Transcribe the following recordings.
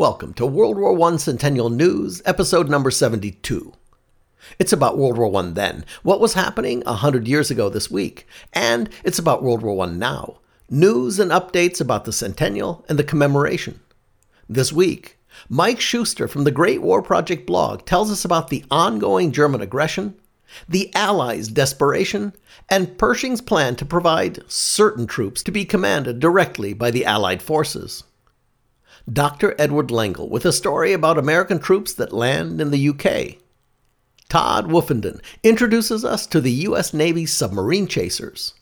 Welcome to World War I Centennial News, episode number 72. It's about World War I then, what was happening 100 years ago this week, and it's about World War I now, news and updates about the centennial and the commemoration. This week, Mike Schuster from the Great War Project blog tells us about the ongoing German aggression, the Allies' desperation, and Pershing's plan to provide certain troops to be commanded directly by the Allied forces. Dr. Edward Lengel with a story about American troops that land in the UK. Todd Woofenden introduces us to the U.S. Navy submarine chasers.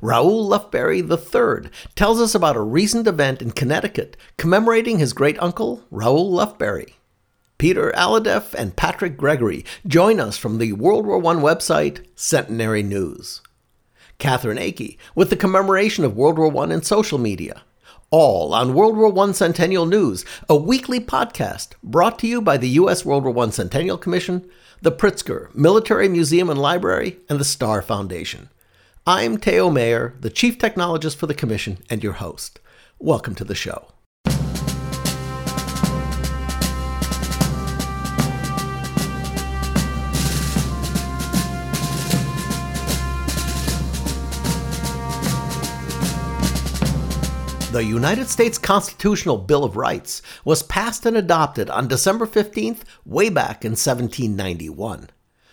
Raul Lufberry III tells us about a recent event in Connecticut commemorating his great-uncle, Raul Lufberry. Peter Alhadeff and Patrick Gregory join us from the World War I website, Centenary News. Catherine Akey with the commemoration of World War I in social media. All on World War I Centennial News, a weekly podcast brought to you by the U.S. World War I Centennial Commission, the Pritzker Military Museum and Library, and the Star Foundation. I'm Theo Mayer, the Chief Technologist for the Commission and your host. Welcome to the show. The United States Constitutional Bill of Rights was passed and adopted on December 15th, way back in 1791.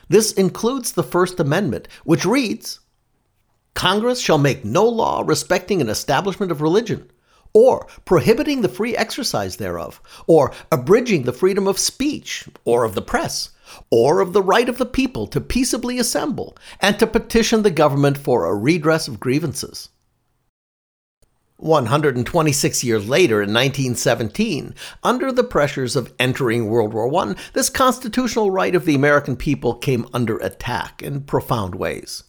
This includes the First Amendment, which reads, "Congress shall make no law respecting an establishment of religion, or prohibiting the free exercise thereof, or abridging the freedom of speech, or of the press, or of the right of the people to peaceably assemble, and to petition the government for a redress of grievances." 126 years later, in 1917, under the pressures of entering World War I, this constitutional right of the American people came under attack in profound ways.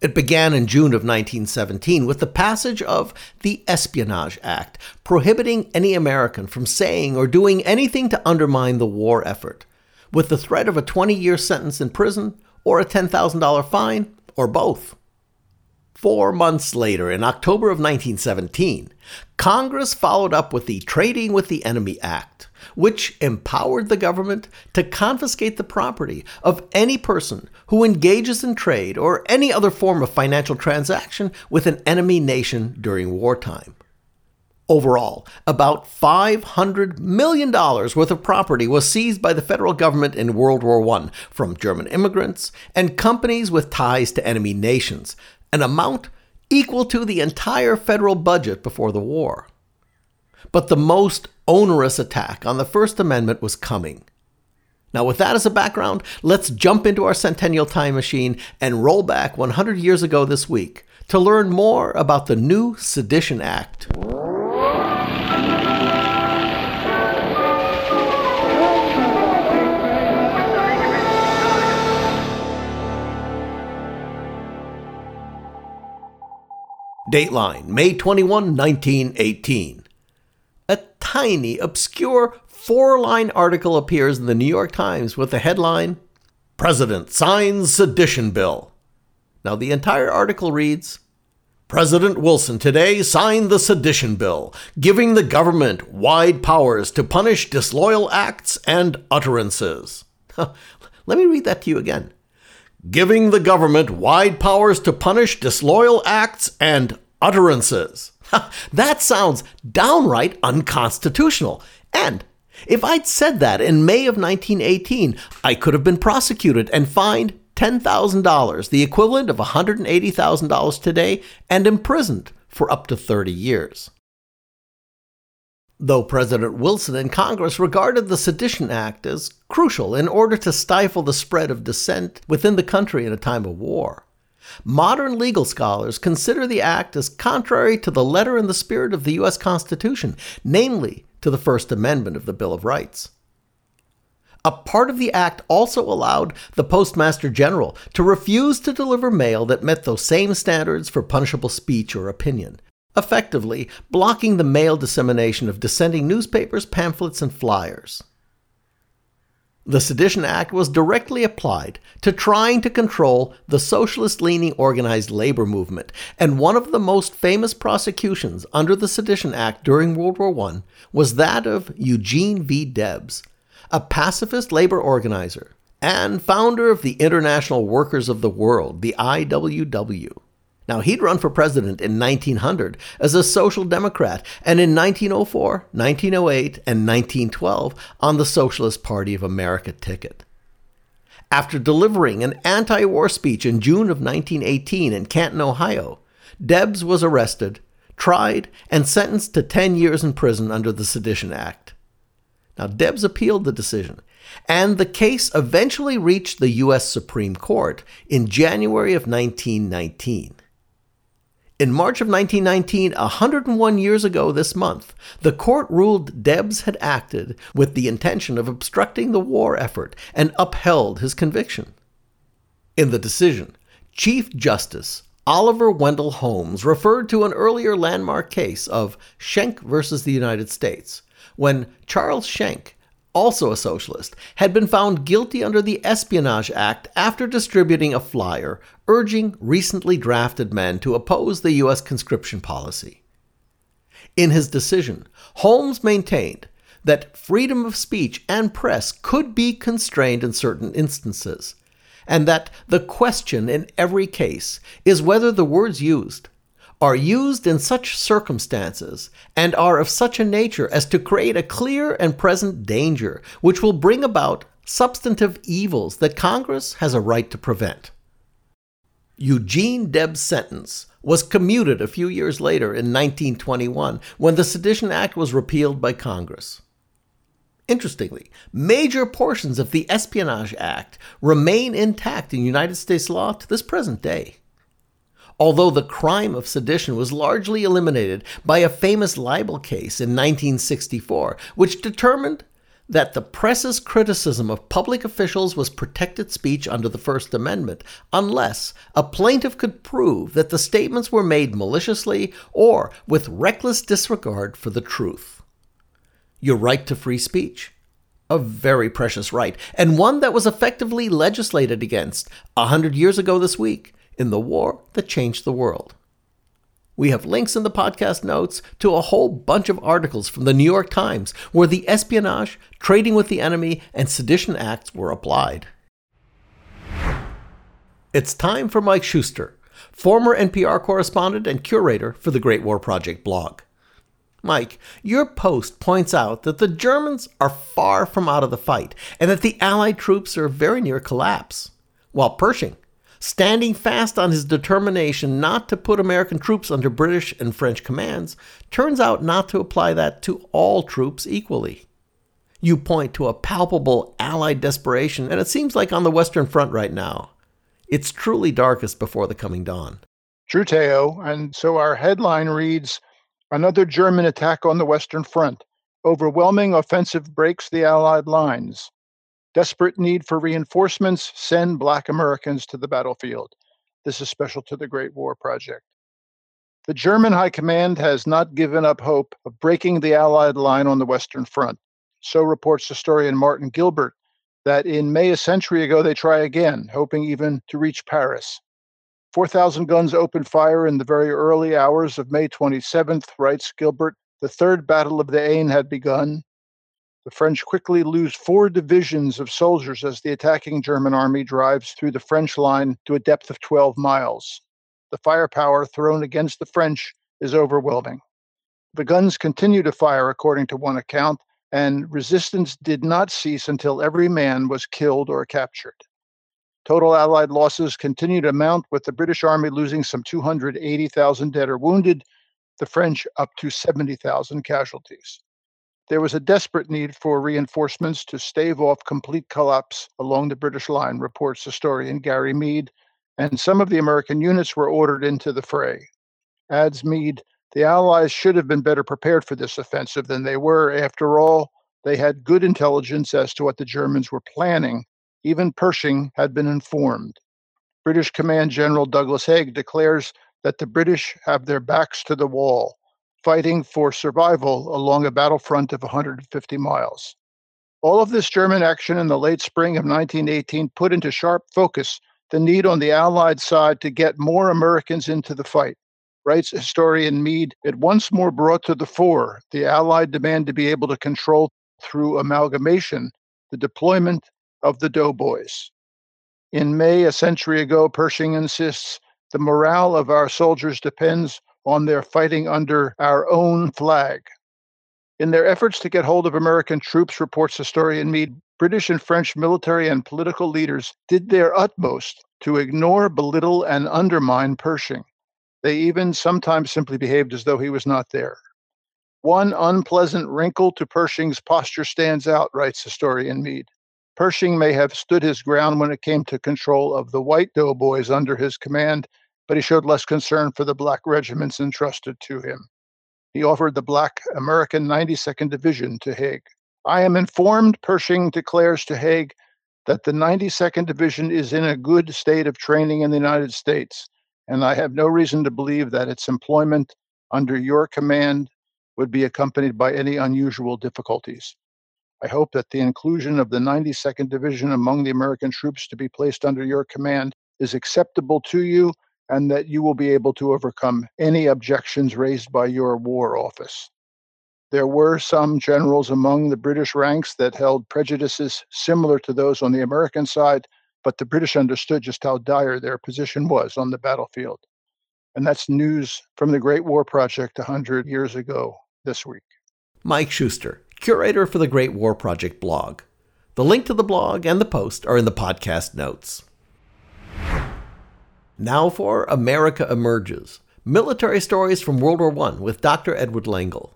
It began in June of 1917 with the passage of the Espionage Act, prohibiting any American from saying or doing anything to undermine the war effort, with the threat of a 20-year sentence in prison or a $10,000 fine, or both. 4 months later, in October of 1917, Congress followed up with the Trading with the Enemy Act, which empowered the government to confiscate the property of any person who engages in trade or any other form of financial transaction with an enemy nation during wartime. Overall, about $500 million worth of property was seized by the federal government in World War I from German immigrants and companies with ties to enemy nations, an amount equal to the entire federal budget before the war. But the most onerous attack on the First Amendment was coming. Now, with that as a background, let's jump into our centennial time machine and roll back 100 years ago this week to learn more about the new Sedition Act. Dateline, May 21, 1918. A tiny, obscure, four-line article appears in the New York Times with the headline, "President Signs Sedition Bill." Now, the entire article reads, "President Wilson today signed the Sedition Bill, giving the government wide powers to punish disloyal acts and utterances." Let me read that to you again. "Giving the government wide powers to punish disloyal acts and utterances." That sounds downright unconstitutional. And if I'd said that in May of 1918, I could have been prosecuted and fined $10,000, the equivalent of $180,000 today, and imprisoned for up to 30 years. Though President Wilson and Congress regarded the Sedition Act as crucial in order to stifle the spread of dissent within the country in a time of war, modern legal scholars consider the act as contrary to the letter and the spirit of the U.S. Constitution, namely to the First Amendment of the Bill of Rights. A part of the act also allowed the Postmaster General to refuse to deliver mail that met those same standards for punishable speech or opinion, effectively blocking the mail dissemination of dissenting newspapers, pamphlets, and flyers. The Sedition Act was directly applied to trying to control the socialist-leaning organized labor movement, and one of the most famous prosecutions under the Sedition Act during World War I was that of Eugene V. Debs, a pacifist labor organizer and founder of the International Workers of the World, the IWW. Now, he'd run for president in 1900 as a Social Democrat, and in 1904, 1908, and 1912 on the Socialist Party of America ticket. After delivering an anti-war speech in June of 1918 in Canton, Ohio, Debs was arrested, tried, and sentenced to 10 years in prison under the Sedition Act. Now, Debs appealed the decision, and the case eventually reached the U.S. Supreme Court in January of 1919. In March of 1919, 101 years ago this month, the court ruled Debs had acted with the intention of obstructing the war effort and upheld his conviction. In the decision, Chief Justice Oliver Wendell Holmes referred to an earlier landmark case of Schenck versus the United States, when Charles Schenck, also a socialist, had been found guilty under the Espionage Act after distributing a flyer urging recently drafted men to oppose the U.S. conscription policy. In his decision, Holmes maintained that freedom of speech and press could be constrained in certain instances, and that the question in every case is whether the words used are used in such circumstances and are of such a nature as to create a clear and present danger which will bring about substantive evils that Congress has a right to prevent. Eugene Debs' sentence was commuted a few years later in 1921 when the Sedition Act was repealed by Congress. Interestingly, major portions of the Espionage Act remain intact in United States law to this present day. Although the crime of sedition was largely eliminated by a famous libel case in 1964, which determined that the press's criticism of public officials was protected speech under the First Amendment, unless a plaintiff could prove that the statements were made maliciously or with reckless disregard for the truth. Your right to free speech, a very precious right, and one that was effectively legislated against 100 years ago this week, in the war that changed the world. We have links in the podcast notes to a whole bunch of articles from the New York Times where the Espionage, Trading with the Enemy, and Sedition Acts were applied. It's time for Mike Schuster, former NPR correspondent and curator for the Great War Project blog. Mike, your post points out that the Germans are far from out of the fight and that the Allied troops are very near collapse, while Pershing, standing fast on his determination not to put American troops under British and French commands, turns out not to apply that to all troops equally. You point to a palpable Allied desperation, and it seems like on the Western Front right now, it's truly darkest before the coming dawn. True, Theo. And so our headline reads, "Another German attack on the Western Front. Overwhelming offensive breaks the Allied lines. Desperate need for reinforcements, send Black Americans to the battlefield." This is special to the Great War Project. The German High Command has not given up hope of breaking the Allied line on the Western Front. So reports historian Martin Gilbert that in May a century ago they try again, hoping even to reach Paris. 4,000 guns opened fire in the very early hours of May 27th, writes Gilbert. The Third Battle of the Aisne had begun. The French quickly lose 4 divisions of soldiers as the attacking German army drives through the French line to a depth of 12 miles. The firepower thrown against the French is overwhelming. The guns continue to fire, according to one account, and resistance did not cease until every man was killed or captured. Total Allied losses continue to mount, with the British army losing some 280,000 dead or wounded, the French up to 70,000 casualties. There was a desperate need for reinforcements to stave off complete collapse along the British line, reports historian Gary Mead, and some of the American units were ordered into the fray. Adds Mead, the Allies should have been better prepared for this offensive than they were. After all, they had good intelligence as to what the Germans were planning. Even Pershing had been informed. British Command General Douglas Haig declares that the British have their backs to the wall, fighting for survival along a battlefront of 150 miles. All of this German action in the late spring of 1918 put into sharp focus the need on the Allied side to get more Americans into the fight. Writes historian Mead, it once more brought to the fore the Allied demand to be able to control through amalgamation the deployment of the doughboys. In May, a century ago, Pershing insists, the morale of our soldiers depends on their fighting under our own flag. In their efforts to get hold of American troops, reports historian Mead, British and French military and political leaders did their utmost to ignore, belittle, and undermine Pershing. They even sometimes simply behaved as though he was not there. One unpleasant wrinkle to Pershing's posture stands out, writes historian Mead. Pershing may have stood his ground when it came to control of the white doughboys under his command, but he showed less concern for the black regiments entrusted to him. He offered the black American 92nd Division to Haig. I am informed, Pershing declares to Haig, that the 92nd Division is in a good state of training in the United States, and I have no reason to believe that its employment under your command would be accompanied by any unusual difficulties. I hope that the inclusion of the 92nd Division among the American troops to be placed under your command is acceptable to you, and that you will be able to overcome any objections raised by your War Office. There were some generals among the British ranks that held prejudices similar to those on the American side, but the British understood just how dire their position was on the battlefield. And that's news from the Great War Project 100 years ago this week. Mike Schuster, curator for the Great War Project blog. The link to the blog and the post are in the podcast notes. Now for America Emerges, military stories from World War I with Dr. Edward Lengel.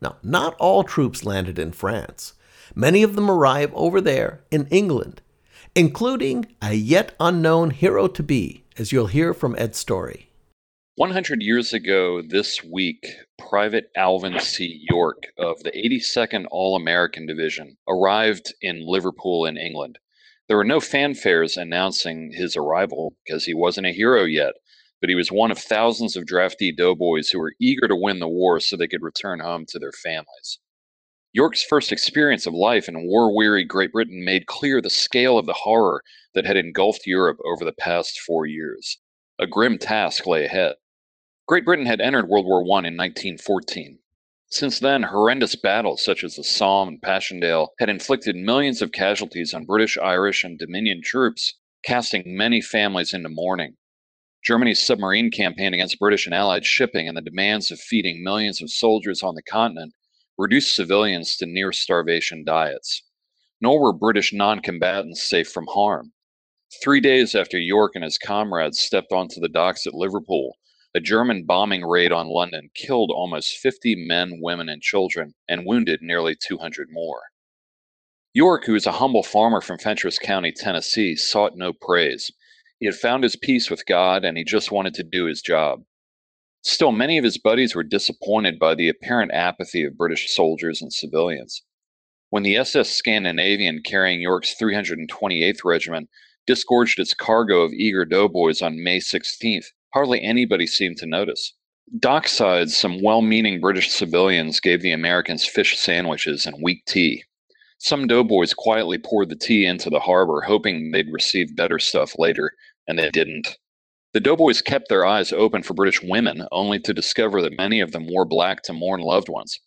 Now, not all troops landed in France. Many of them arrive over there in England, including a yet unknown hero-to-be, as you'll hear from Ed's story. 100 years ago this week, Private Alvin C. York of the 82nd All-American Division arrived in Liverpool in England. There were no fanfares announcing his arrival because he wasn't a hero yet, but he was one of thousands of draftee doughboys who were eager to win the war so they could return home to their families. York's first experience of life in war-weary Great Britain made clear the scale of the horror that had engulfed Europe over the past 4 years. A grim task lay ahead. Great Britain had entered World War I in 1914. Since then, horrendous battles such as the Somme and Passchendaele had inflicted millions of casualties on British, Irish, and Dominion troops, casting many families into mourning. Germany's submarine campaign against British and Allied shipping and the demands of feeding millions of soldiers on the continent reduced civilians to near-starvation diets. Nor were British non-combatants safe from harm. 3 days after York and his comrades stepped onto the docks at Liverpool, a German bombing raid on London killed almost 50 men, women, and children, and wounded nearly 200 more. York, who was a humble farmer from Fentress County, Tennessee, sought no praise. He had found his peace with God, and he just wanted to do his job. Still, many of his buddies were disappointed by the apparent apathy of British soldiers and civilians. When the SS Scandinavian, carrying York's 328th Regiment, disgorged its cargo of eager doughboys on May 16th, hardly anybody seemed to notice. Dockside, some well-meaning British civilians gave the Americans fish sandwiches and weak tea. Some doughboys quietly poured the tea into the harbor, hoping they'd receive better stuff later, and they didn't. The doughboys kept their eyes open for British women, only to discover that many of them wore black to mourn loved ones.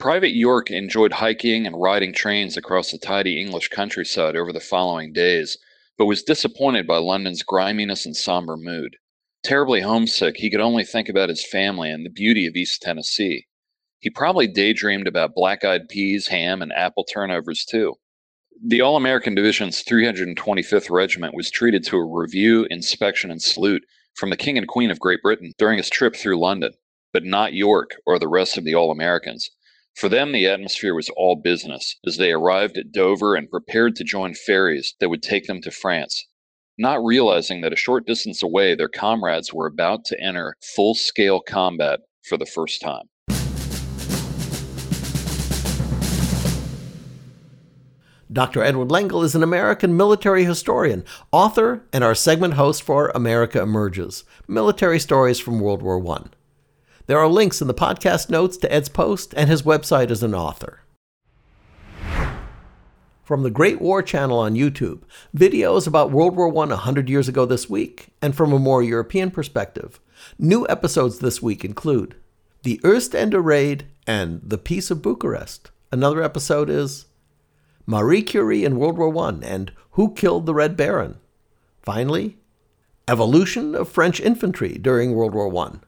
Private York enjoyed hiking and riding trains across the tidy English countryside over the following days, but was disappointed by London's griminess and somber mood. Terribly homesick, he could only think about his family and the beauty of East Tennessee. He probably daydreamed about black-eyed peas, ham, and apple turnovers, too. The All-American Division's 325th Regiment was treated to a review, inspection, and salute from the King and Queen of Great Britain during his trip through London, but not York or the rest of the All-Americans. For them, the atmosphere was all business, as they arrived at Dover and prepared to join ferries that would take them to France, not realizing that a short distance away their comrades were about to enter full-scale combat for the first time. Dr. Edward Lengel is an American military historian, author, and our segment host for America Emerges, Military Stories from World War I. There are links in the podcast notes to Ed's post and his website as an author. from the Great War channel on YouTube, videos about World War I 100 years ago this week, and from a more European perspective. New episodes this week include The Oostende Raid and The Peace of Bucharest. Another episode is Marie Curie in World War I and Who Killed the Red Baron. Finally, Evolution of French Infantry during World War I.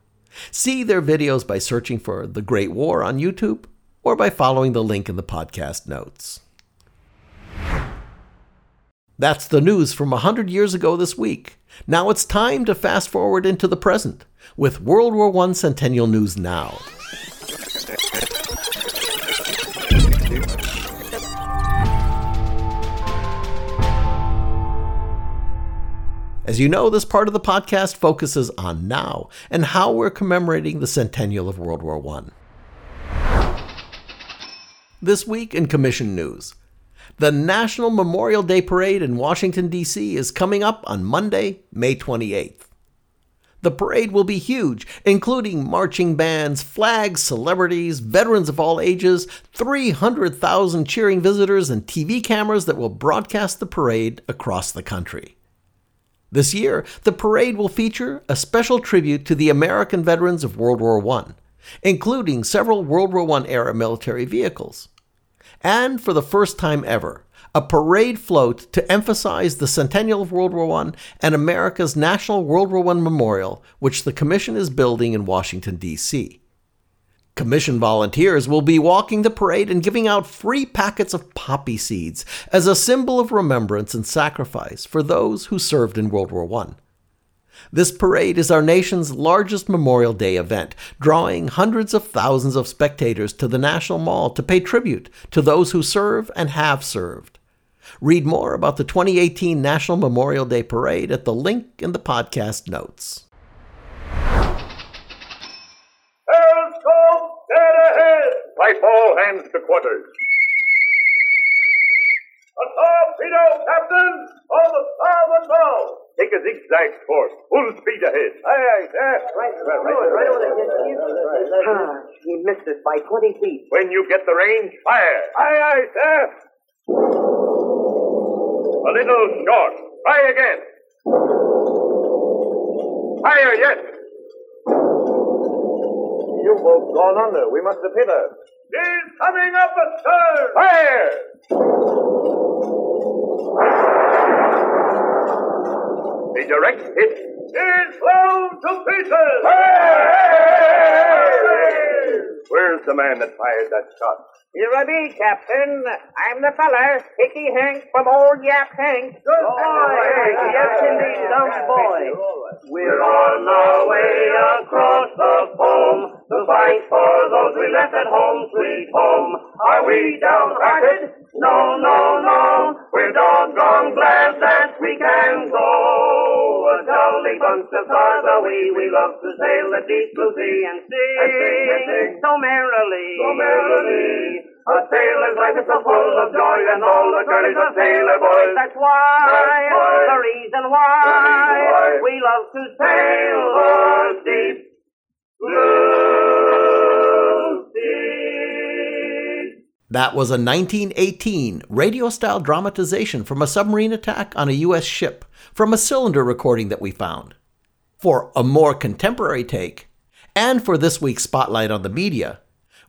See their videos by searching for The Great War on YouTube or by following the link in the podcast notes. That's the news from 100 years ago this week. Now it's time to fast forward into the present with World War I Centennial News Now. As you know, this part of the podcast focuses on now and how we're commemorating the centennial of World War I. This week in Commission News, the National Memorial Day Parade in Washington, D.C. is coming up on Monday, May 28th. The parade will be huge, including marching bands, flags, celebrities, veterans of all ages, 300,000 cheering visitors, and TV cameras that will broadcast the parade across the country. This year, the parade will feature a special tribute to the American veterans of World War I, including several World War I-era military vehicles. And for the first time ever, a parade float to emphasize the centennial of World War I and America's National World War I Memorial, which the Commission is building in Washington, D.C. Commission volunteers will be walking the parade and giving out free packets of poppy seeds as a symbol of remembrance and sacrifice for those who served in World War I. This parade is our nation's largest Memorial Day event, drawing hundreds of thousands of spectators to the National Mall to pay tribute to those who serve and have served. Read more about the 2018 National Memorial Day Parade at the link in the podcast notes. Hells come, dead ahead! Wipe all hands to quarters. A torpedo, captain, on the starboard bow! Take a zigzag course, full speed ahead. Aye, aye, there. Right over there. Ah, he missed us by 20 feet. When you get the range, fire. Aye, aye, sir. A little short. Try again. Fire, yes. The U-boat's gone under. We must have hit her. She's coming up astern. Fire. A direct hit. It's blown to pieces! Hey! Where's the man that fired that shot? Here I be, Captain. I'm the feller, Hickey Hank from old Yap Hank. Good boy! Yes, indeed, dumb boy. We're on our way across the foam to fight for those we left at home, sweet home. Are we downhearted? No, no, no. We're doggone glad that we can go. A jolly bunch of stars are we love to sail the deep blue sea and sing so merrily, so merrily. A sailor's life is so full of joy, and all the girls are sailor boys. That's why, the reason why we love to sail the deep blue sea. That was a 1918 radio-style dramatization from a submarine attack on a U.S. ship, from a cylinder recording that we found. For a more contemporary take, and for this week's Spotlight on the Media,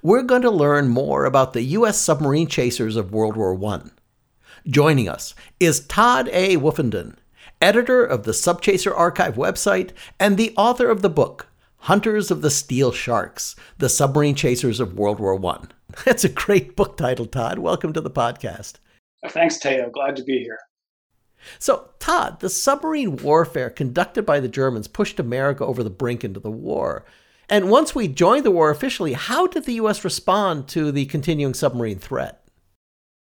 we're going to learn more about the U.S. submarine chasers of World War I. Joining us is Todd A. Woofenden, editor of the Subchaser Archive website and the author of the book, Hunters of the Steel Sharks, The Submarine Chasers of World War I. That's a great book title, Todd. Welcome to the podcast. Thanks, Theo. Glad to be here. So, Todd, the submarine warfare conducted by the Germans pushed America over the brink into the war. And once we joined the war officially, how did the U.S. respond to the continuing submarine threat?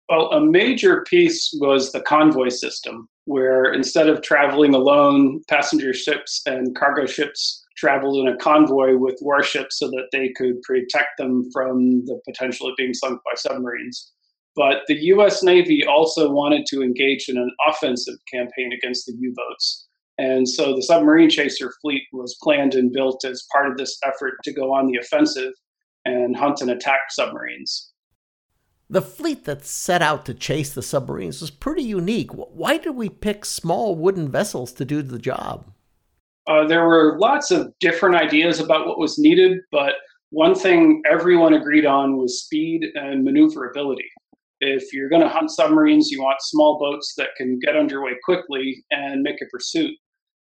Well, a major piece was the convoy system, where instead of traveling alone, passenger ships and cargo ships traveled in a convoy with warships so that they could protect them from the potential of being sunk by submarines. But the U.S. Navy also wanted to engage in an offensive campaign against the U-boats. And so the submarine chaser fleet was planned and built as part of this effort to go on the offensive and hunt and attack submarines. The fleet that set out to chase the submarines was pretty unique. Why did we pick small wooden vessels to do the job? There were lots of different ideas about what was needed, but one thing everyone agreed on was speed and maneuverability. If you're going to hunt submarines, you want small boats that can get underway quickly and make a pursuit.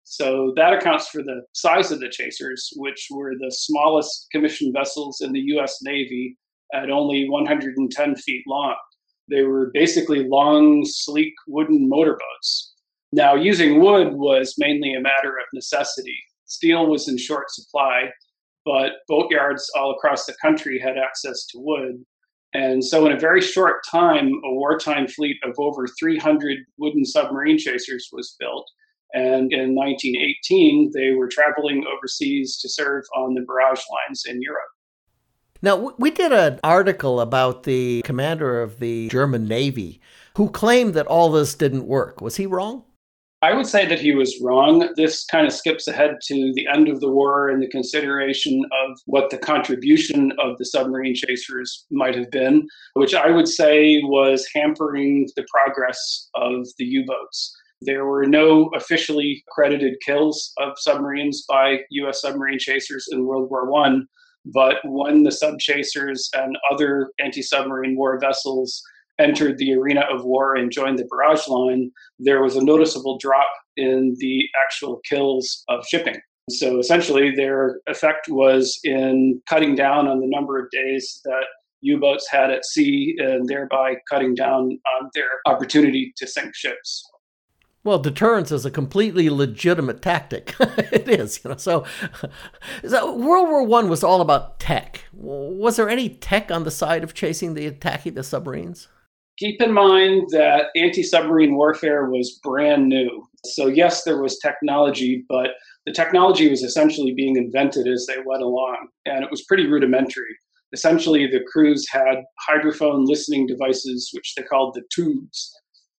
So that accounts for the size of the chasers, which were the smallest commissioned vessels in the U.S. Navy at only 110 feet long. They were basically long, sleek wooden motorboats. Now, using wood was mainly a matter of necessity. Steel was in short supply, but boatyards all across the country had access to wood. And so in a very short time, a wartime fleet of over 300 wooden submarine chasers was built. And in 1918, they were traveling overseas to serve on the barrage lines in Europe. Now, we did an article about the commander of the German Navy who claimed that all this didn't work. Was he wrong? I would say that he was wrong. This kind of skips ahead to the end of the war and the consideration of what the contribution of the submarine chasers might have been, which I would say was hampering the progress of the U-boats. There were no officially credited kills of submarines by U.S. submarine chasers in World War I, but when the subchasers and other anti-submarine war vessels entered the arena of war and joined the barrage line, there was a noticeable drop in the actual kills of shipping. So essentially their effect was in cutting down on the number of days that U-boats had at sea and thereby cutting down on their opportunity to sink ships. Well, deterrence is a completely legitimate tactic. It is, you know. So World War I was all about tech. Was there any tech on the side of attacking the submarines? Keep in mind that anti-submarine warfare was brand new. So yes, there was technology, but the technology was essentially being invented as they went along, and it was pretty rudimentary. Essentially, the crews had hydrophone listening devices, which they called the tubes.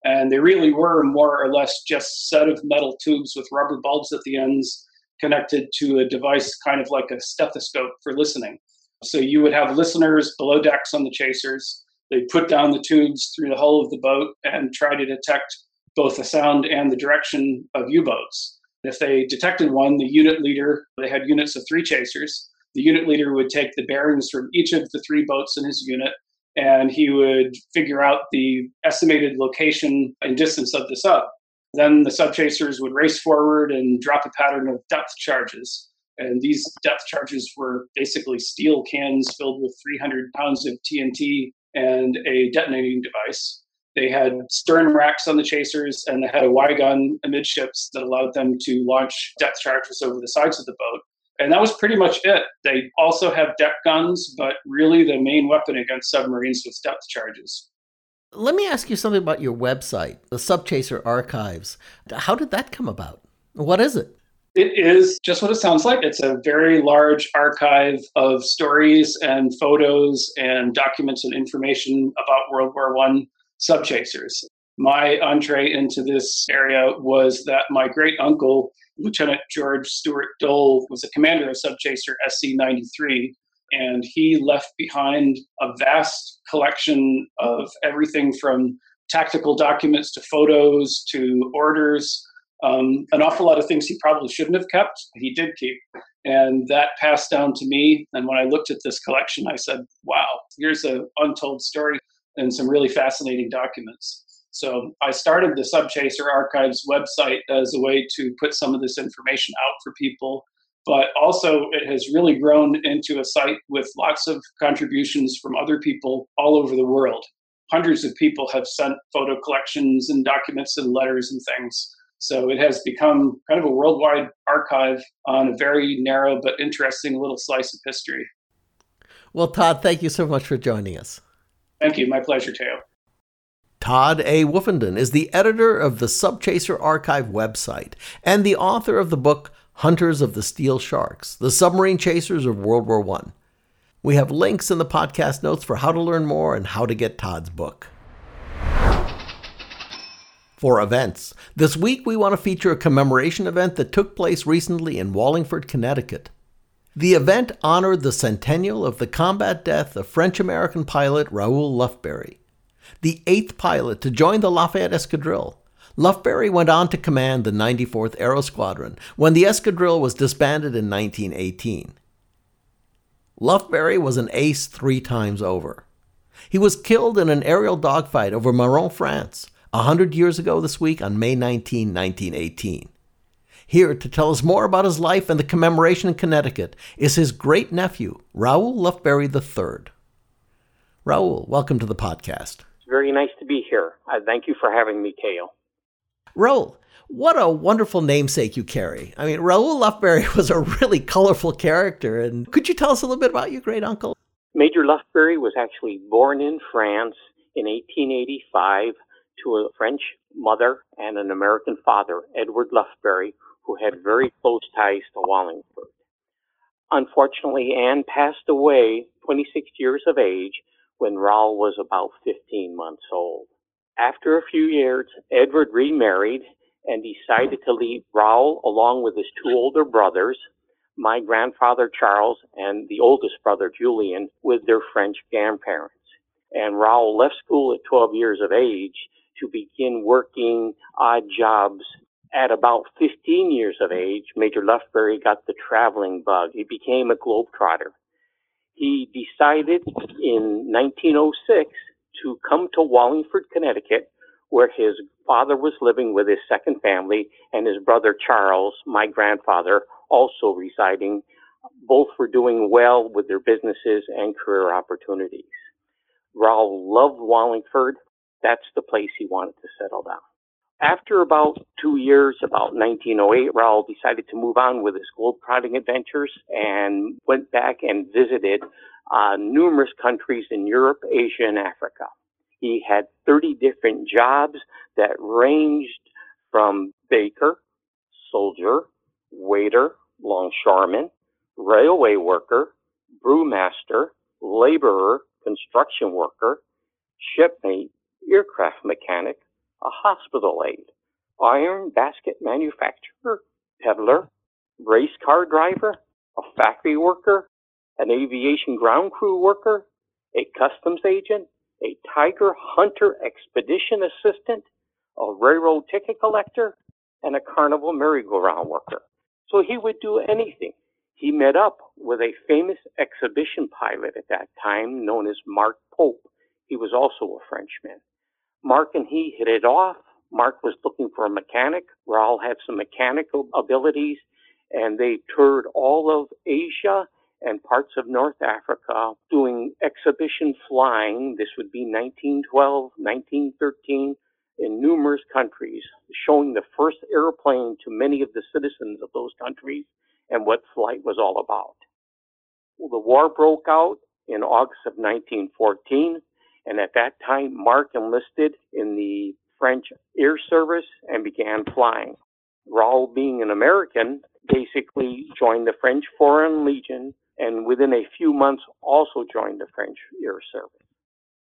And they really were more or less just a set of metal tubes with rubber bulbs at the ends connected to a device kind of like a stethoscope for listening. So you would have listeners below decks on the chasers. They'd put down the tubes through the hull of the boat and try to detect both the sound and the direction of U-boats. If they detected one, the unit leader, they had units of three chasers, the unit leader would take the bearings from each of the three boats in his unit, and he would figure out the estimated location and distance of the sub. Then the subchasers would race forward and drop a pattern of depth charges. And these depth charges were basically steel cans filled with 300 pounds of TNT and a detonating device. They had stern racks on the chasers, and they had a Y-gun amidships that allowed them to launch depth charges over the sides of the boat. And that was pretty much it. They also have deck guns, but really the main weapon against submarines was depth charges. Let me ask you something about your website, the Subchaser Archives. How did that come about? What is it? It is just what it sounds like. It's a very large archive of stories and photos and documents and information about World War I subchasers. My entree into this area was that my great uncle, Lieutenant George Stuart Dole, was a commander of Subchaser SC-93, and he left behind a vast collection of everything from tactical documents to photos to orders, an awful lot of things he probably shouldn't have kept, but he did keep. And that passed down to me, and when I looked at this collection, I said, wow, here's an untold story and some really fascinating documents. So I started the Subchaser Archives website as a way to put some of this information out for people, but also it has really grown into a site with lots of contributions from other people all over the world. Hundreds of people have sent photo collections and documents and letters and things. So it has become kind of a worldwide archive on a very narrow but interesting little slice of history. Well, Todd, thank you so much for joining us. Thank you. My pleasure, Theo. Todd A. Woofenden is the editor of the Subchaser Archive website and the author of the book Hunters of the Steel Sharks, The Submarine Chasers of World War I. We have links in the podcast notes for how to learn more and how to get Todd's book. For events, this week we want to feature a commemoration event that took place recently in Wallingford, Connecticut. The event honored the centennial of the combat death of French-American pilot Raul Lufberry, the eighth pilot to join the Lafayette Escadrille. Lufberry went on to command the 94th Aero Squadron when the escadrille was disbanded in 1918. Lufberry was an ace three times over. He was killed in an aerial dogfight over Maron, France, 100 years ago this week on May 19, 1918. Here to tell us more about his life and the commemoration in Connecticut is his great-nephew, Raul Lufberry III. Raul, welcome to the podcast. It's very nice to be here. Thank you for having me, Theo. Raul, what a wonderful namesake you carry. I mean, Raul Lufberry was a really colorful character. And could you tell us a little bit about your great-uncle? Major Lufberry was actually born in France in 1885 to a French mother and an American father, Edward Lufberry, who had very close ties to Wallingford. Unfortunately, Anne passed away 26 years of age when Raoul was about 15 months old. After a few years, Edward remarried and decided to leave Raoul along with his two older brothers, my grandfather Charles and the oldest brother Julian, with their French grandparents. And Raoul left school at 12 years of age to begin working odd jobs. At about 15 years of age, Major Lufberry got the traveling bug. He became a globetrotter. He decided in 1906 to come to Wallingford, Connecticut, where his father was living with his second family, and his brother Charles, my grandfather, also residing. Both were doing well with their businesses and career opportunities. Raoul loved Wallingford. That's the place he wanted to settle down. After about 2 years, about 1908, Raoul decided to move on with his globetrotting adventures and went back and visited numerous countries in Europe, Asia, and Africa. He had 30 different jobs that ranged from baker, soldier, waiter, longshoreman, railway worker, brewmaster, laborer, construction worker, shipmate, aircraft mechanic, a hospital aide, iron basket manufacturer, peddler, race car driver, a factory worker, an aviation ground crew worker, a customs agent, a tiger hunter expedition assistant, a railroad ticket collector, and a carnival merry-go-round worker. So he would do anything. He met up with a famous exhibition pilot at that time known as Mark Pope. He was also a Frenchman. Mark and he hit it off. Mark was looking for a mechanic. Raoul had some mechanical abilities, and they toured all of Asia and parts of North Africa doing exhibition flying. This would be 1912, 1913, in numerous countries, showing the first airplane to many of the citizens of those countries and what flight was all about. Well, the war broke out in August of 1914. And at that time, Mark enlisted in the French Air Service and began flying. Raoul, being an American, basically joined the French Foreign Legion and within a few months also joined the French Air Service.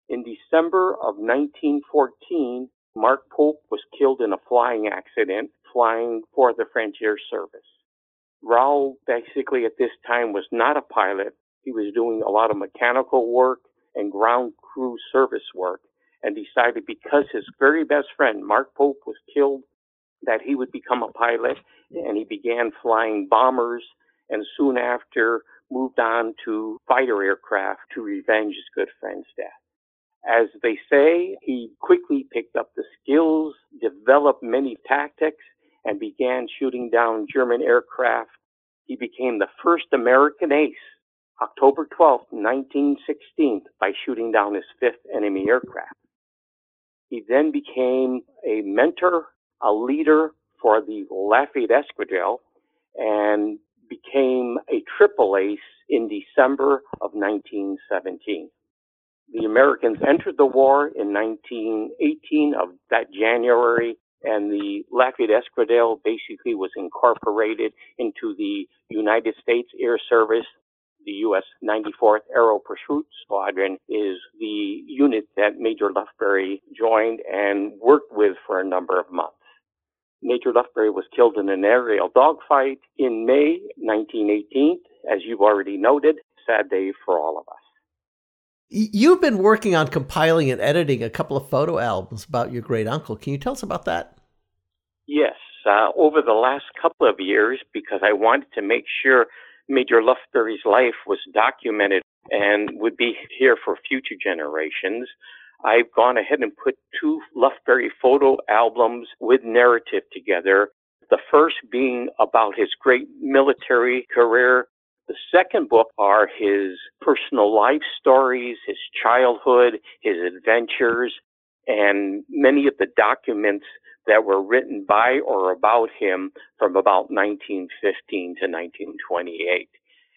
In December of 1914, Mark Pope was killed in a flying accident flying for the French Air Service. Raoul basically at this time was not a pilot. He was doing a lot of mechanical work and ground crew service work, and decided because his very best friend, Mark Pope, was killed, that he would become a pilot, and he began flying bombers, and soon after moved on to fighter aircraft to revenge his good friend's death. As they say, he quickly picked up the skills, developed many tactics, and began shooting down German aircraft. He became the first American ace, October 12, 1916, by shooting down his fifth enemy aircraft. He then became a mentor, a leader for the Lafayette Escadrille, and became a triple ace in December of 1917. The Americans entered the war in 1918 of that January, and the Lafayette Escadrille basically was incorporated into the United States Air Service. The U.S. 94th Aero Pursuit Squadron is the unit that Major Lufberry joined and worked with for a number of months. Major Lufberry was killed in an aerial dogfight in May 1918. as you've already noted, sad day for all of us. You've been working on compiling and editing a couple of photo albums about your great uncle. Can you tell us about that? Yes. Over the last couple of years, because I wanted to make sure Major Lufberry's life was documented and would be here for future generations, I've gone ahead and put two Lufberry photo albums with narrative together, the first being about his great military career. The second book are his personal life stories, his childhood, his adventures, and many of the documents that were written by or about him from about 1915 to 1928.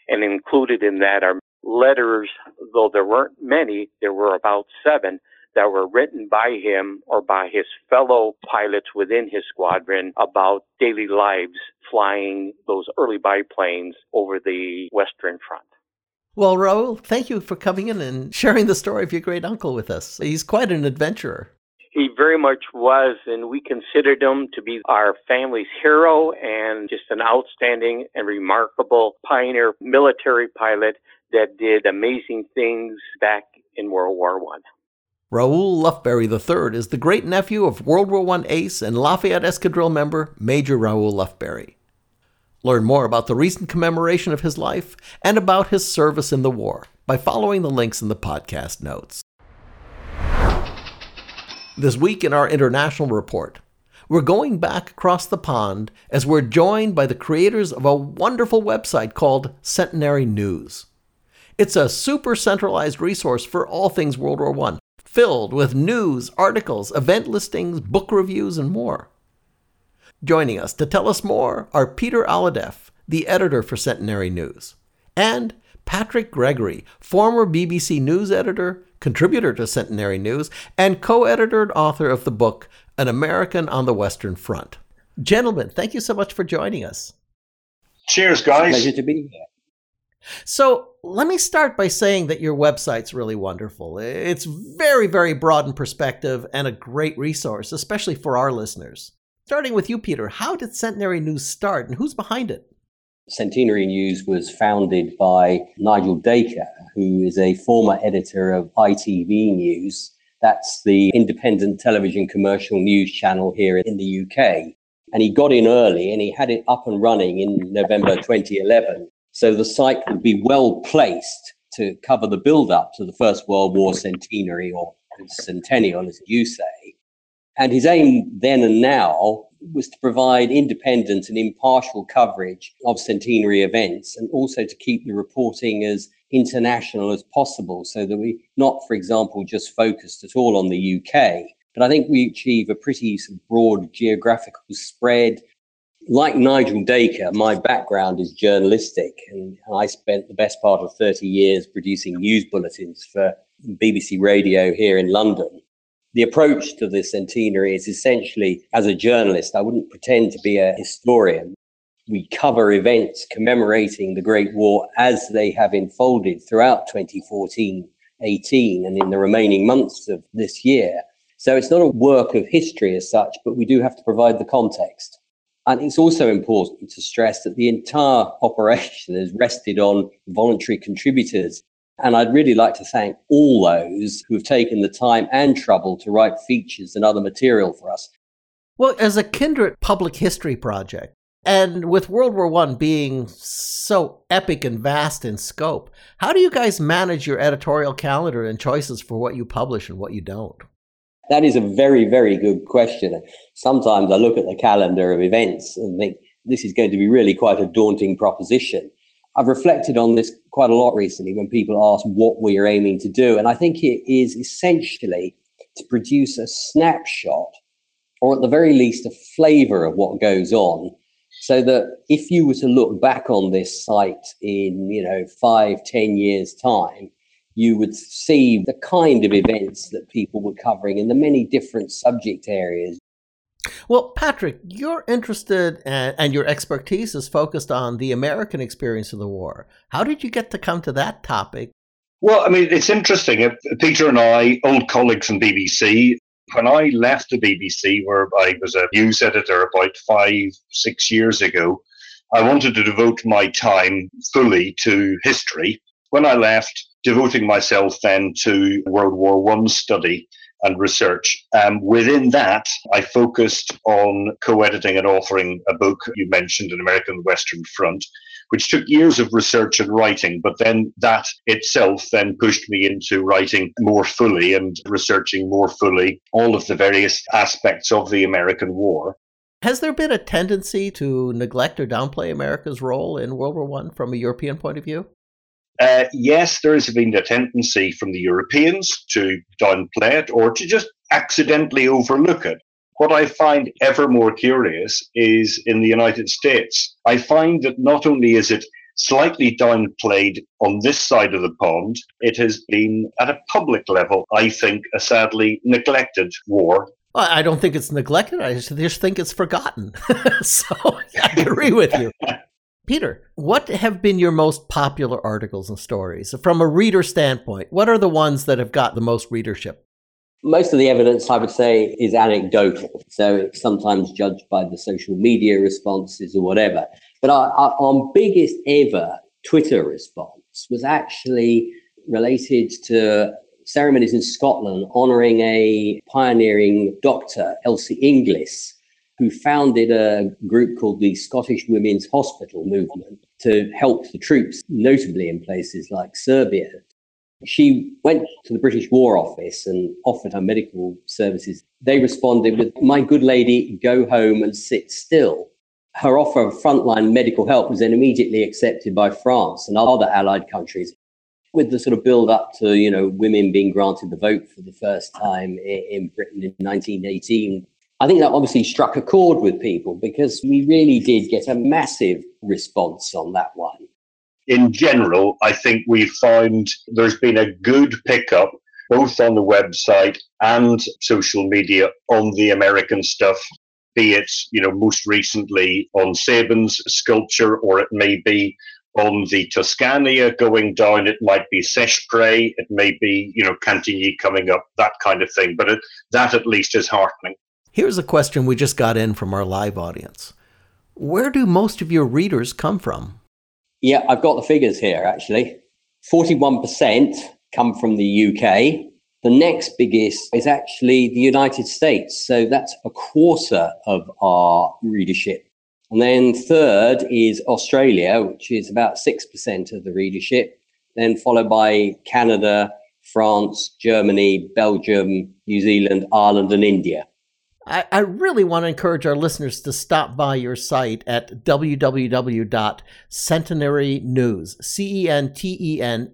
And included in that are letters, though there weren't many, there were about 7 that were written by him or by his fellow pilots within his squadron about daily lives flying those early biplanes over the Western Front. Well, Raul, thank you for coming in and sharing the story of your great uncle with us. He's quite an adventurer. He very much was, and we considered him to be our family's hero and just an outstanding and remarkable pioneer military pilot that did amazing things back in World War I. Raul Lufberry III is the great-nephew of World War I ace and Lafayette Escadrille member Major Raul Lufberry. Learn more about the recent commemoration of his life and about his service in the war by following the links in the podcast notes. This week in our international report, we're going back across the pond as we're joined by the creators of a wonderful website called Centenary News. It's a super centralized resource for all things World War I, filled with news, articles, event listings, book reviews, and more. Joining us to tell us more are Peter Alhadeff, the editor for Centenary News, and Patrick Gregory, former BBC News editor, contributor to Centenary News, and co-editor and author of the book, An American on the Western Front. Gentlemen, thank you so much for joining us. Cheers, guys. It's a pleasure to be here. So let me start by saying that your website's really wonderful. It's very, very broad in perspective and a great resource, especially for our listeners. Starting with you, Peter, how did Centenary News start and who's behind it? Centenary News was founded by Nigel Dacre, who is a former editor of ITV News. That's the independent television commercial news channel here in the UK. And he got in early and he had it up and running in November 2011. So the site would be well placed to cover the build-up to the First World War centenary, or centennial, as you say. And his aim then and now was to provide independent and impartial coverage of centenary events and also to keep the reporting as international as possible so that we not, for example, just focused at all on the UK. But I think we achieve a pretty broad geographical spread. Like Nigel Dacre, my background is journalistic, and I spent the best part of 30 years producing news bulletins for BBC Radio here in London. The approach to the centenary is essentially, as a journalist, I wouldn't pretend to be a historian. We cover events commemorating the Great War as they have unfolded throughout 2014, 18, and in the remaining months of this year. So it's not a work of history as such, but we do have to provide the context. And it's also important to stress that the entire operation has rested on voluntary contributors. And I'd really like to thank all those who have taken the time and trouble to write features and other material for us. Well, as a kindred public history project, and with World War I being so epic and vast in scope, how do you guys manage your editorial calendar and choices for what you publish and what you don't? That is a very, very good question. Sometimes I look at the calendar of events and think this is going to be really quite a daunting proposition. I've reflected on this quite a lot recently when people ask what we are aiming to do. And I think it is essentially to produce a snapshot, or at the very least, a flavor of what goes on, so that if you were to look back on this site in, 5-10 years' time, you would see the kind of events that people were covering and the many different subject areas. Well, Patrick, you're interested and your expertise is focused on the American experience of the war. How did you get to come to that topic? Well, it's interesting. Peter and I, old colleagues from BBC, when I left the BBC, where I was a news editor about 5-6 years ago, I wanted to devote my time fully to history. When I left, devoting myself then to World War I study and research. Within that, I focused on co-editing and authoring a book you mentioned, An American Western Front, which took years of research and writing, but then that itself then pushed me into writing more fully and researching more fully all of the various aspects of the American War. Has there been a tendency to neglect or downplay America's role in World War I from a European point of view? Yes, there has been a tendency from the Europeans to downplay it or to just accidentally overlook it. What I find ever more curious is in the United States, I find that not only is it slightly downplayed on this side of the pond, it has been at a public level, I think, a sadly neglected war. I don't think it's neglected. I just think it's forgotten. So I agree with you. Peter, what have been your most popular articles and stories? From a reader standpoint, what are the ones that have got the most readership? Most of the evidence, I would say, is anecdotal. So it's sometimes judged by the social media responses or whatever. But our biggest ever Twitter response was actually related to ceremonies in Scotland honouring a pioneering doctor, Elsie Inglis, who founded a group called the Scottish Women's Hospital Movement to help the troops, notably in places like Serbia. She went to the British War Office and offered her medical services. They responded with, "My good lady, go home and sit still." Her offer of frontline medical help was then immediately accepted by France and other allied countries. With the sort of build up to, you know, women being granted the vote for the first time in Britain in 1918, I think that obviously struck a chord with people because we really did get a massive response on that one. In general, I think we've found there's been a good pickup both on the website and social media on the American stuff, be it, you know, most recently on Sabin's sculpture, or it may be on the Tuscania going down, it might be Seicheprey, it may be, you know, Cantigny coming up, that kind of thing. But that at least is heartening. Here's a question we just got in from our live audience. Where do most of your readers come from? Yeah, I've got the figures here, actually. 41% come from the UK. The next biggest is actually the United States. So that's a quarter of our readership. And then third is Australia, which is about 6% of the readership, then followed by Canada, France, Germany, Belgium, New Zealand, Ireland, and India. I really want to encourage our listeners to stop by your site at www.centenarynews,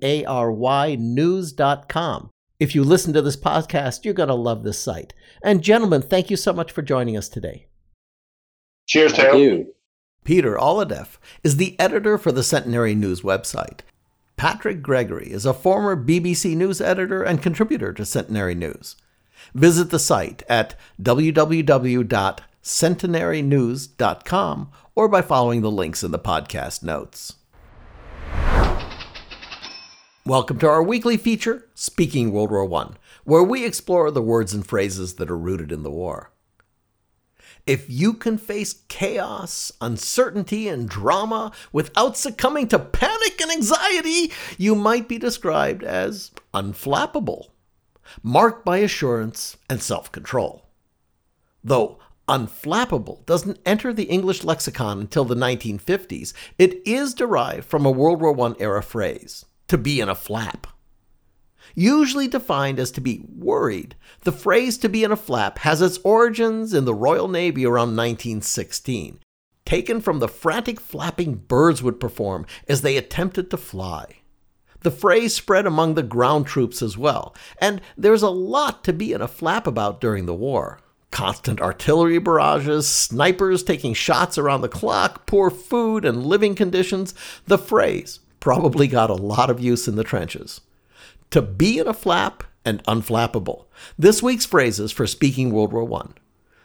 centenarynews.com. If you listen to this podcast, you're going to love this site. And gentlemen, thank you so much for joining us today. Cheers, Theo. Peter Alhadeff is the editor for the Centenary News website. Patrick Gregory is a former BBC News editor and contributor to Centenary News. Visit the site at www.centenarynews.com or by following the links in the podcast notes. Welcome to our weekly feature, Speaking World War I, where we explore the words and phrases that are rooted in the war. If you can face chaos, uncertainty, and drama without succumbing to panic and anxiety, you might be described as unflappable, marked by assurance and self-control. Though unflappable doesn't enter the English lexicon until the 1950s, it is derived from a World War I-era phrase, to be in a flap. Usually defined as to be worried, the phrase to be in a flap has its origins in the Royal Navy around 1916, taken from the frantic flapping birds would perform as they attempted to fly. The phrase spread among the ground troops as well, and there's a lot to be in a flap about during the war. Constant artillery barrages, snipers taking shots around the clock, poor food and living conditions. The phrase probably got a lot of use in the trenches. To be in a flap and unflappable. This week's phrases for Speaking World War I.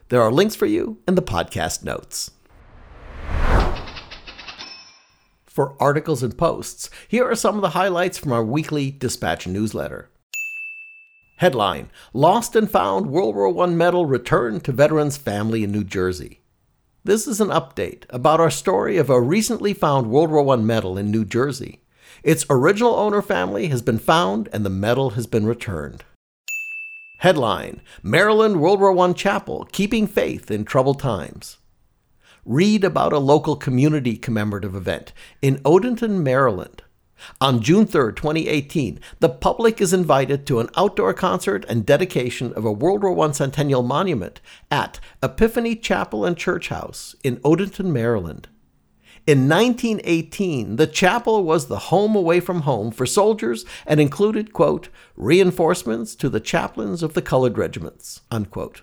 There are links for you in the podcast notes. For articles and posts, here are some of the highlights from our weekly Dispatch newsletter. Headline: Lost and Found World War I Medal Returned to Veterans' Family in New Jersey. This is an update about our story of a recently found World War I medal in New Jersey. Its original owner family has been found and the medal has been returned. Headline: Maryland World War I Chapel, Keeping Faith in Troubled Times. Read about a local community commemorative event in Odenton, Maryland. On June 3, 2018, the public is invited to an outdoor concert and dedication of a World War I Centennial Monument at Epiphany Chapel and Church House in Odenton, Maryland. In 1918, the chapel was the home away from home for soldiers and included, quote, reinforcements to the chaplains of the colored regiments, unquote.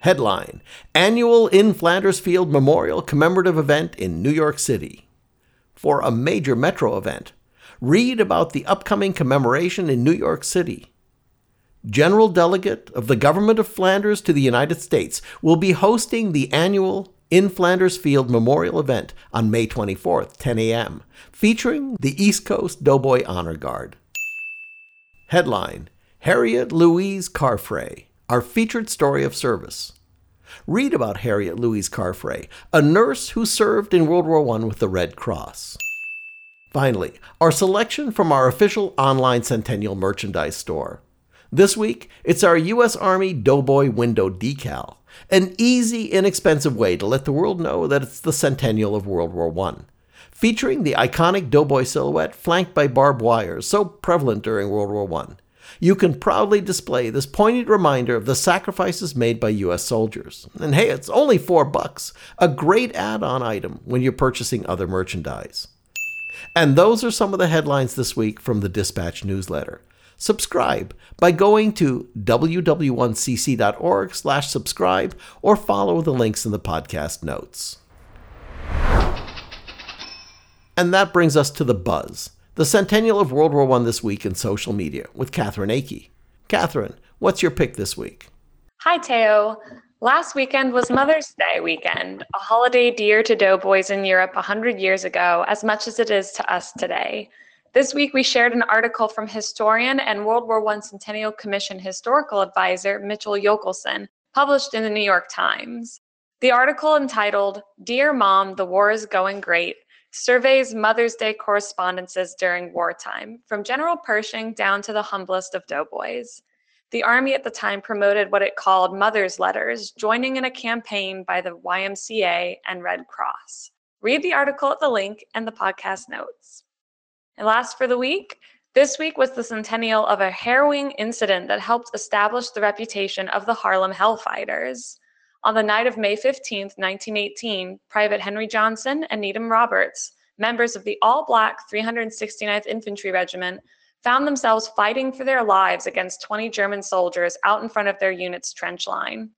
Headline: Annual In Flanders Field Memorial Commemorative Event in New York City. For a major metro event, read about the upcoming commemoration in New York City. General Delegate of the Government of Flanders to the United States will be hosting the annual In Flanders Field Memorial event on May 24th, 10 a.m., featuring the East Coast Doughboy Honor Guard. Headline: Harriet Louise Carfrae, our featured story of service. Read about Harriet Louise Carfrae, a nurse who served in World War I with the Red Cross. Finally, our selection from our official online Centennial merchandise store. This week, it's our U.S. Army Doughboy Window Decal, an easy, inexpensive way to let the world know that it's the Centennial of World War I, featuring the iconic Doughboy silhouette flanked by barbed wires so prevalent during World War I. You can proudly display this poignant reminder of the sacrifices made by U.S. soldiers. And hey, it's only $4, a great add-on item when you're purchasing other merchandise. And those are some of the headlines this week from the Dispatch newsletter. Subscribe by going to ww1cc.org/subscribe or follow the links in the podcast notes. And that brings us to The Buzz, the Centennial of World War I this week in social media with Catherine Akey. Catherine, what's your pick this week? Hi, Theo. Last weekend was Mother's Day weekend, a holiday dear to doughboys in Europe 100 years ago, as much as it is to us today. This week, we shared an article from historian and World War I Centennial Commission historical advisor Mitchell Yochelson, published in the New York Times. The article, entitled "Dear Mom, the War is Going Great," surveys Mother's Day correspondences during wartime, from General Pershing down to the humblest of doughboys. The Army at the time promoted what it called Mother's Letters, joining in a campaign by the YMCA and Red Cross. Read the article at the link and the podcast notes. And last for the week, this week was the centennial of a harrowing incident that helped establish the reputation of the Harlem Hellfighters. On the night of May 15, 1918, Private Henry Johnson and Needham Roberts, members of the all-black 369th Infantry Regiment, found themselves fighting for their lives against 20 German soldiers out in front of their unit's trench line.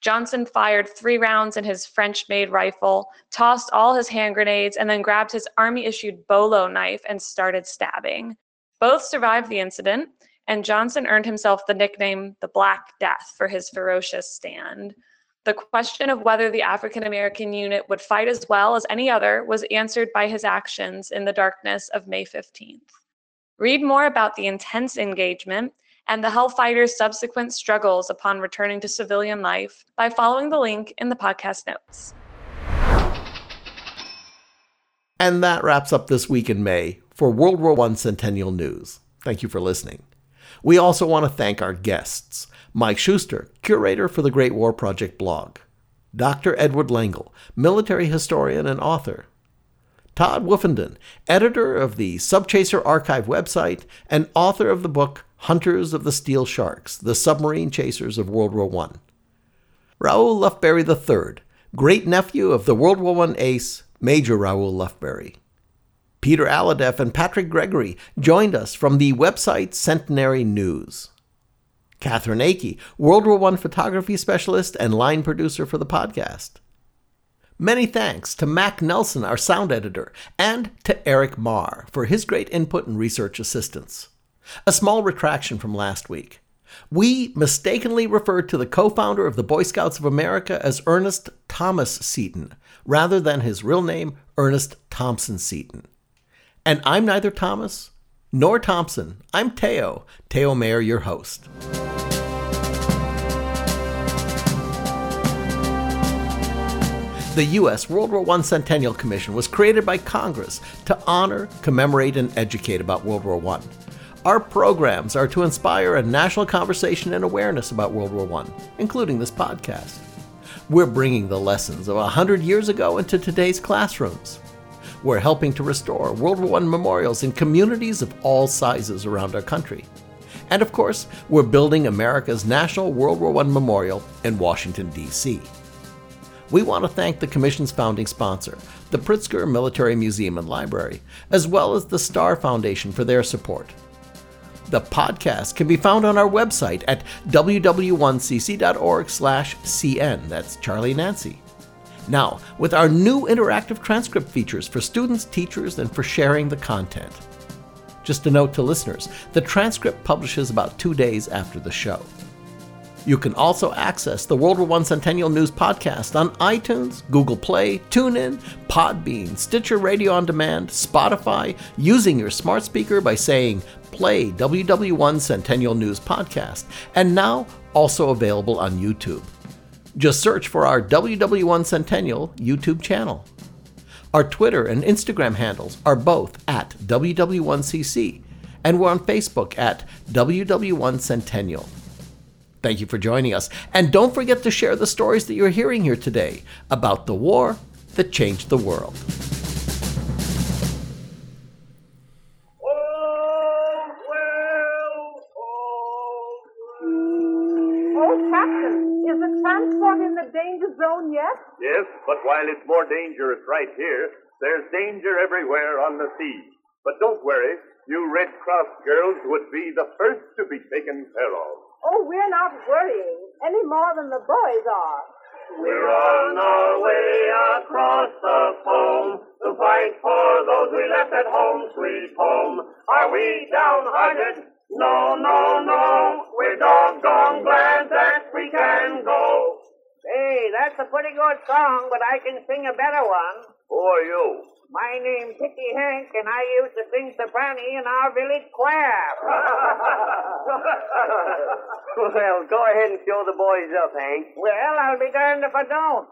Johnson fired 3 rounds in his French-made rifle, tossed all his hand grenades, and then grabbed his Army-issued bolo knife and started stabbing. Both survived the incident, and Johnson earned himself the nickname the Black Death for his ferocious stand. The question of whether the African-American unit would fight as well as any other was answered by his actions in the darkness of May 15th. Read more about the intense engagement and the Hellfighters' subsequent struggles upon returning to civilian life by following the link in the podcast notes. And that wraps up this week in May for World War I Centennial News. Thank you for listening. We also want to thank our guests: Mike Schuster, curator for the Great War Project blog; Dr. Edward Lengel, military historian and author; Todd Woofenden, editor of the Subchaser Archive website and author of the book Hunters of the Steel Sharks, The Submarine Chasers of World War I; Raul Lufberry III, great-nephew of the World War I ace, Major Raul Lufberry; Peter Alhadeff and Patrick Gregory joined us from the website Centenary News; Catherine Akey, World War I photography specialist and line producer for the podcast. Many thanks to Mac Nelson, our sound editor, and to Eric Marr for his great input and research assistance. A small retraction from last week. We mistakenly referred to the co-founder of the Boy Scouts of America as Ernest Thomas Seton, rather than his real name, Ernest Thompson Seton. And I'm neither Thomas nor Thompson. I'm Theo, Theo Mayer, your host. The U.S. World War I Centennial Commission was created by Congress to honor, commemorate, and educate about World War I. Our programs are to inspire a national conversation and awareness about World War I, including this podcast. We're bringing the lessons of 100 years ago into today's classrooms. We're helping to restore World War I memorials in communities of all sizes around our country. And of course, we're building America's National World War I Memorial in Washington, D.C. We want to thank the Commission's founding sponsor, the Pritzker Military Museum and Library, as well as the Star Foundation for their support. The podcast can be found on our website at ww1cc.org/cn. That's Charlie Nancy. Now, with our new interactive transcript features for students, teachers, and for sharing the content. Just a note to listeners, the transcript publishes about 2 days after the show. You can also access the World War I Centennial News podcast on iTunes, Google Play, TuneIn, Podbean, Stitcher Radio On Demand, Spotify, using your smart speaker by saying, play WW1 Centennial News podcast, and now also available on YouTube. Just search for our WW1 Centennial YouTube channel. Our Twitter and Instagram handles are both at WW1CC, and we're on Facebook at WW1 Centennial. Thank you for joining us, and don't forget to share the stories that you're hearing here today about the war that changed the world. Zone yet? Yes, but while it's more dangerous right here, there's danger everywhere on the sea. But don't worry, you Red Cross girls would be the first to be taken care of. Oh, we're not worrying any more than the boys are. We're on our way across the foam to fight for those we left at home, sweet home. Are we downhearted? No, no, no. We're doggone glad that we can go. Hey, that's a pretty good song, but I can sing a better one. Who are you? My name's Hickey Hank, and I used to sing soprano in our village choir. Well, go ahead and show the boys up, Hank. Well, I'll be darned if I don't.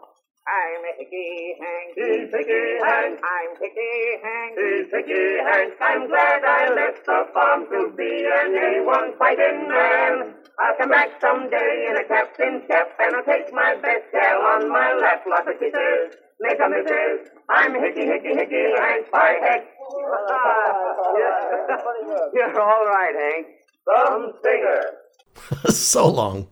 I'm a Hickey Hank. He's Hickey Hank. I'm Hickey Hank. He's Hickey Hank. I'm glad I left the farm to be an A1 fighting man. I'll come back someday in a captain's cap, and I'll take my best gal on my lap. Lots of kisses, make a missus. I'm Hickey, Hickey, Hickey, Hank, by Hank. You're all right, Hank. Some singer. So long.